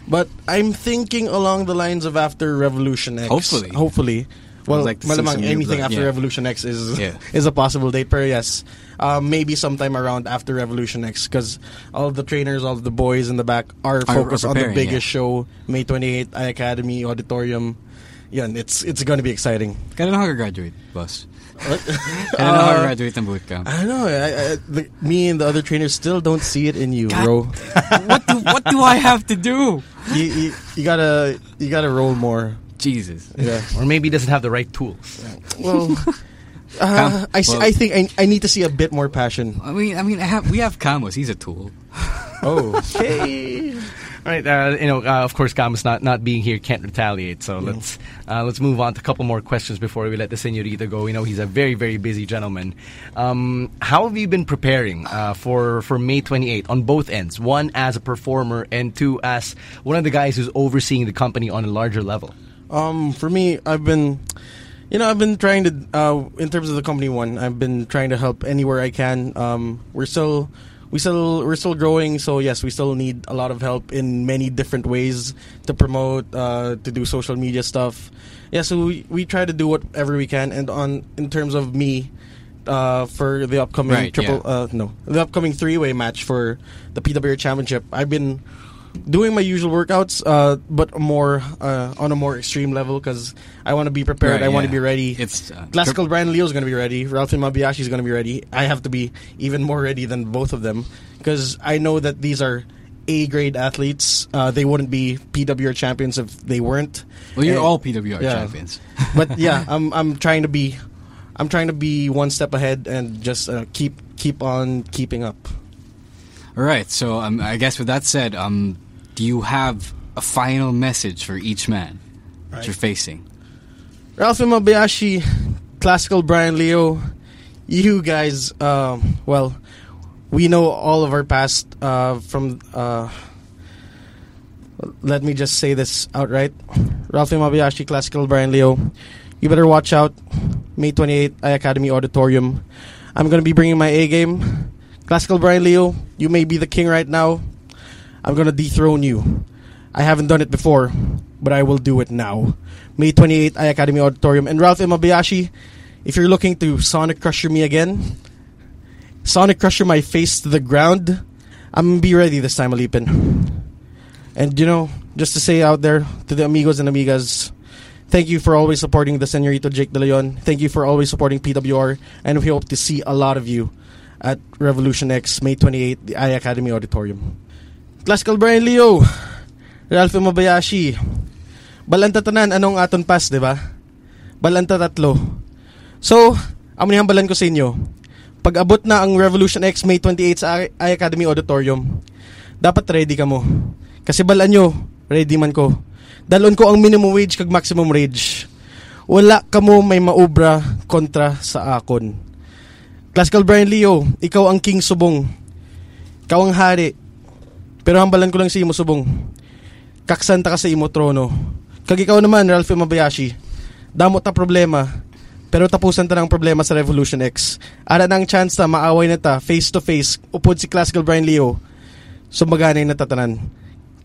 but I'm thinking along the lines of after Revolution X. Hopefully. Well, malamang anything after Revolution X is a possible date. But yes, maybe sometime around after Revolution X, because all of the trainers, all of the boys in the back are focused on the biggest show, May 28th, iAcademy Auditorium. Yeah, and it's going to be exciting. Kailan ako graduate, boss? What? Kailan ako graduate ng bootcamp? I don't know. Me and the other trainers still don't see it in you, bro. What do I have to do? You gotta roll more. Jesus. Yeah. Or maybe he doesn't have the right tools. Well, I think I need to see a bit more passion. I mean, we have Camus. He's a tool. Oh, okay. All right. Of course, Camus not being here can't retaliate. So let's move on to a couple more questions before we let the señorita go. We know he's a very, very busy gentleman. How have you been preparing for May 28th on both ends? One, as a performer, and two, as one of the guys who's overseeing the company on a larger level. For me, I've been trying to, in terms of the company one, I've been trying to help anywhere I can. We're still growing, so yes, we still need a lot of help in many different ways to promote, to do social media stuff. Yeah, so we try to do whatever we can. And in terms of me, for the upcoming the upcoming three-way match for the PWR Championship, I've been doing my usual workouts, but more on a more extreme level, because I want to be prepared. I want to be ready. It's Classical Brian Leo is going to be ready. Ralph Mabiashi is going to be ready. I have to be even more ready than both of them, because I know that these are A-grade athletes. They wouldn't be PWR champions if they weren't. Well, you're all PWR champions. But I'm trying to be one step ahead and just keep on keeping up. All right, so I guess with that said, do you have a final message for each man that you're facing? Ralph Mabayashi, Classical Brian Leo, you guys, well, we know all of our past from... let me just say this outright. Ralph Mabayashi, Classical Brian Leo, you better watch out. May 28th, iAcademy Auditorium. I'm going to be bringing my A-game. Classical Brian Leo, you may be the king right now. I'm going to dethrone you. I haven't done it before, but I will do it now. May 28th, iAcademy Auditorium. And Ralph Mabayashi, if you're looking to Sonic Crusher me again, Sonic Crusher my face to the ground, I'm going to be ready this time, Alipin. And, you know, just to say out there to the amigos and amigas, thank you for always supporting the Señorito Jake De Leon. Thank you for always supporting PWR. And we hope to see a lot of you at Revolution X, May 28th, the iAcademy Auditorium. Classical Brian Leo, Ralph Mabayashi, balanta tanan, anong aton pass, di ba? Balanta tatlo. So, aminihambalan ko sa inyo, pag abot na ang Revolution X May 28 sa iAcademy Auditorium, dapat ready ka mo. Kasi balaan nyo, ready man ko. Dalon ko ang minimum wage kag maximum wage. Wala ka mo may maubra kontra sa akon. Classical Brian Leo, ikaw ang king subong. Ikaw ang hari. Pero hambalan ko lang si imo subong. Kaksanta ka sa imo trono. Kag ikaw naman, Ralph Mabayashi, damo ta problema, pero tapusan ta ng problema sa Revolution X. Ara na ang chance ta, maaway na ta, face to face, upod si Classical Brian Leo, sumaganay na tatanan.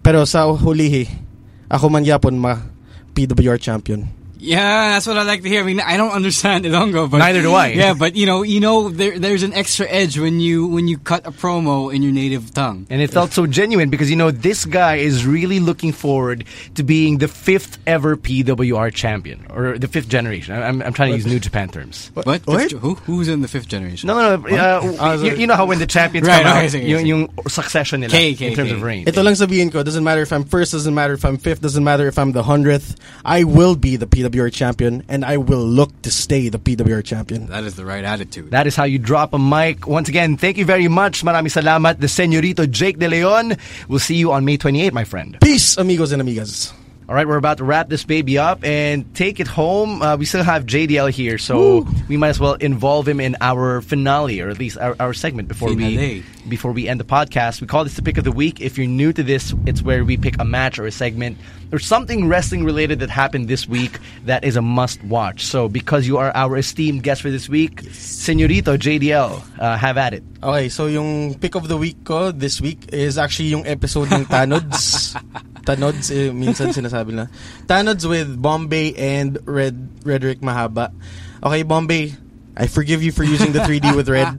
Pero sa hulihi, ako man yapon ma PWR champion. Yeah, that's what I like to hear. I mean, I don't understand Ilongo, but neither do I. Yeah, but you know, there's an extra edge when you cut a promo in your native tongue, and it felt so genuine because this guy is really looking forward to being the 5th ever PWR champion or the 5th generation. I'm trying to use New Japan terms. What? Who's in the 5th generation? No. You know how when the champions come out, yung succession nila in terms of reign. Ito lang sabihin ko. Doesn't matter if I'm first. Doesn't matter if I'm 5th. Doesn't matter if I'm the 100th. I will be the PWR champion, and I will look to stay the PWR champion. That is the right attitude. That is how you drop a mic. Once again, thank you very much. Marami salamat, the Señorito Jake De Leon. We'll see you on May 28, my friend. Peace, amigos and amigas. All right, we're about to wrap this baby up and take it home. We still have JDL here, so we might as well involve him in our finale, or at least our segment before we end the podcast. We call this the Pick of the Week. If you're new to this, it's where we pick a match or a segment or something wrestling-related that happened this week that is a must-watch. So because you are our esteemed guest for this week, yes. Señorito JDL, have at it. Okay, so yung Pick of the Week ko this week is actually yung episode ng Tanuds. Tanods, minsan sinasabi na. Tanods with Bombay and Rederick Mahaba. Okay, Bombay, I forgive you for using the 3D with Red.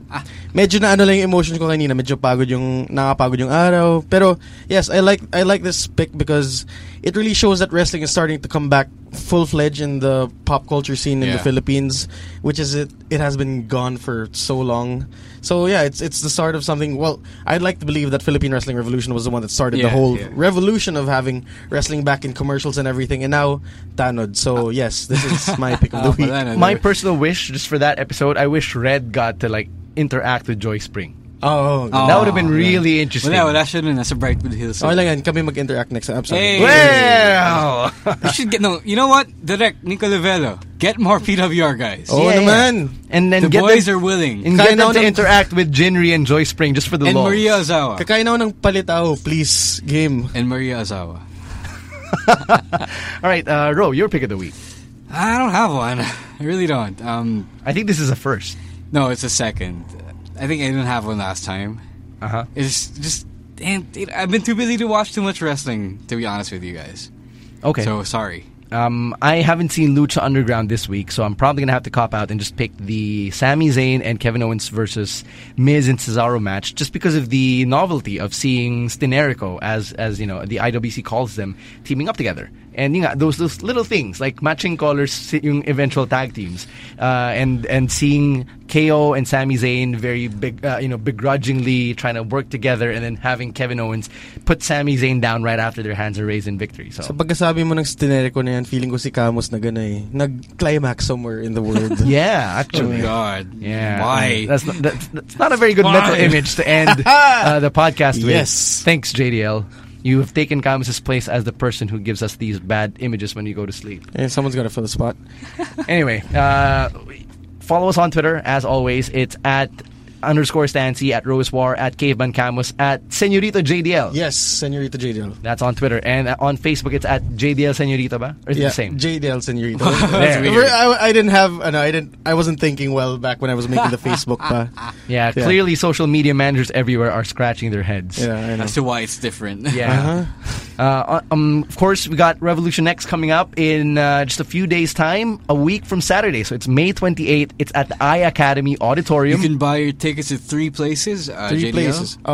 Medyo na lang yung emotions ko kanina. Medyo nakapagod yung araw. Pero, yes, I like this pick because it really shows that wrestling is starting to come back full-fledged in the pop culture scene in the Philippines, which is it has been gone for so long. So yeah, it's the start of something. Well, I'd like to believe that Philippine Wrestling Revolution was the one that started the whole revolution of having wrestling back in commercials and everything, and now Tanud. So yes, this is my pick of the week. My personal wish, just for that episode, I wish Red got to interact with Joy Spring. Oh, that would have been really interesting. Well, that should have been a Brightwood Hills. Oh, lang yan. Kami mag-interact next time. Hey. Well, we should get no. You know what? Direct Nico Livello. Get more PWR guys. Oh, naman. And then the boys are willing. And get them to interact with Jinri and Joy Spring just for the lulz. And Maria Ozawa. Kakainaw ng palitaw, please. Game. And Maria Ozawa. All right, Ro, your pick of the week. I don't have one. I really don't. I think this is a first. No, it's a second. I think I didn't have one last time. It's just damn. I've been too busy to watch too much wrestling, to be honest with you guys. Okay. So sorry. I haven't seen Lucha Underground this week, so I'm probably gonna have to cop out and just pick the Sami Zayn and Kevin Owens versus Miz and Cesaro match, just because of the novelty of seeing Stenerico, as the IWC calls them, teaming up together. And those little things like matching colors, eventual tag teams, and seeing KO and Sami Zayn very big, begrudgingly trying to work together, and then having Kevin Owens put Sami Zayn down right after their hands are raised in victory. So, sa pagkasabi mo ng Stenerico na yan, feeling ko si Camus na ganay, nag-climax somewhere in the world. Yeah, actually. Oh God. Yeah. Why? That's not a very good mental image to end the podcast with. Yes. Thanks, JDL. You have taken Camus's place as the person who gives us these bad images when you go to sleep. And someone's got to fill the spot. Anyway, follow us on Twitter, as always. It's at _Stancy, at Rosewar, at Caveman Camus, at Senorito JDL. Yes, Senorito JDL. That's on Twitter. And on Facebook, it's at JDL Senorito, ba? Or is it the same? JDL Senorito. I wasn't thinking well back when I was making the Facebook. Yeah, clearly social media managers everywhere are scratching their heads. Yeah, I know. As to why it's different. Yeah. Uh-huh. Of course, we got Revolution X coming up in just a few days' time, a week from Saturday. So it's May 28th. It's at the iAcademy Auditorium. You can buy your tickets to three places. Three places: the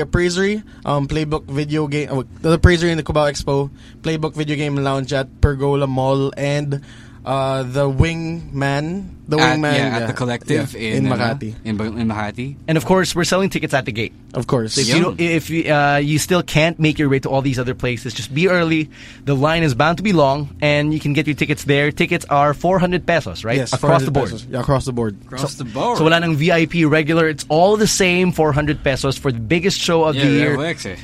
Appraisery, Playbook Video Game, the Appraisery in the Cubao Expo, Playbook Video Game Lounge at Pergola Mall, and the Wingman at the Collective in Makati. In Makati. And of course, we're selling tickets at the gate. Of course. If you still can't make your way to all these other places, just be early. The line is bound to be long, and you can get your tickets there. Tickets are 400 pesos, right? Yes, across the board. Pesos. Yeah, across the board. So wala nang VIP, regular. It's all the same 400 pesos for the biggest show of the year.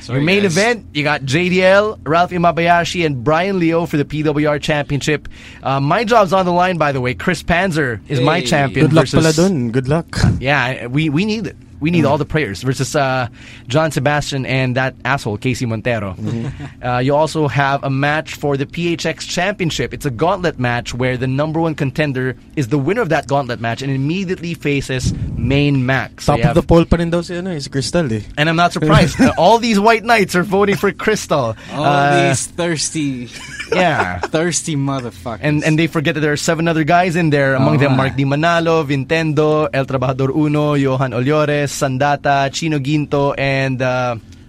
Your main event, you got JDL, Ralph Imabayashi, and Brian Leo for the PWR Championship. My job's on the line, by the way. Chris Panzer is my champion. Good luck pala dun. Good luck. Yeah, we need it. We need all the prayers. Versus John Sebastian and that asshole, Casey Montero. Mm-hmm. You also have a match for the PHX Championship. It's a gauntlet match where the number one contender is the winner of that gauntlet match and immediately faces main Max. Top of the poll pa rin daw si ano, si Crystal eh. And I'm not surprised. All these white knights are voting for Crystal. All these thirsty... Yeah. Thirsty motherfuckers. And they forget that there are seven other guys in there. Among them, Mark Di Manalo, Vintendo, El Trabajador Uno, Johan Oliores, Sandata, Chino Ginto, and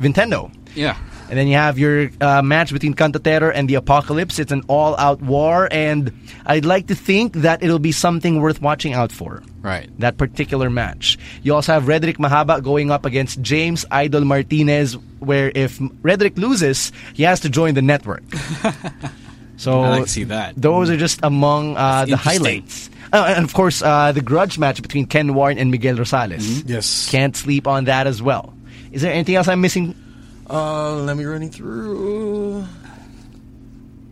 Nintendo. Yeah. And then you have your match between Cantatero and the Apocalypse. It's an all-out war, and I'd like to think that it'll be something worth watching out for. Right. That particular match. You also have Rederick Mahaba going up against James Idol Martinez, where if Rederick loses, he has to join the network. So I like to see that. Those are just among the highlights. And of course, the grudge match between Ken Warren and Miguel Rosales. Mm-hmm. Yes. Can't sleep on that as well. Is there anything else I'm missing? Let me run through.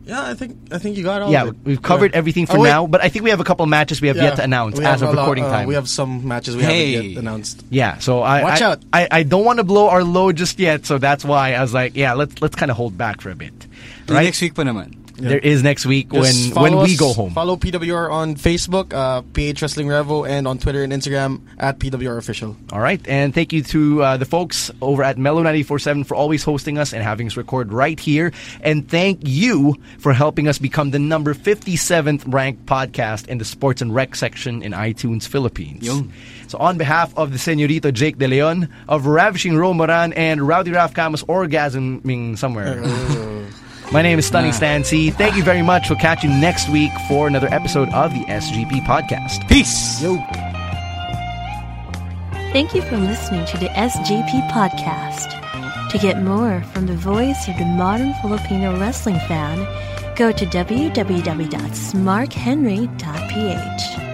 Yeah, I think you got all of it. Yeah, we've covered everything for now, but I think we have a couple matches we have yet to announce as of recording time. We have some matches we haven't yet announced. Yeah, so Watch out. I don't want to blow our load just yet, so that's why I was like, let's kind of hold back for a bit. Right? Next week pa naman. Yeah. There is next week when we go home. Follow PWR on Facebook, PH Wrestling Revo, and on Twitter and Instagram at PWR Official. All right. And thank you to the folks over at Mellow 94.7 for always hosting us and having us record right here. And thank you for helping us become the number 57th ranked podcast in the Sports and Rec section in iTunes Philippines. Yo. So on behalf of the Senorito Jake De Leon, of Ravishing Ro Moran, and Rowdy Raf Camus orgasming somewhere. My name is Stunning Stancy. Thank you very much. We'll catch you next week for another episode of the SGP Podcast. Peace. Yo. Thank you for listening to the SGP Podcast. To get more from the voice of the modern Filipino wrestling fan, go to www.smarkhenry.ph.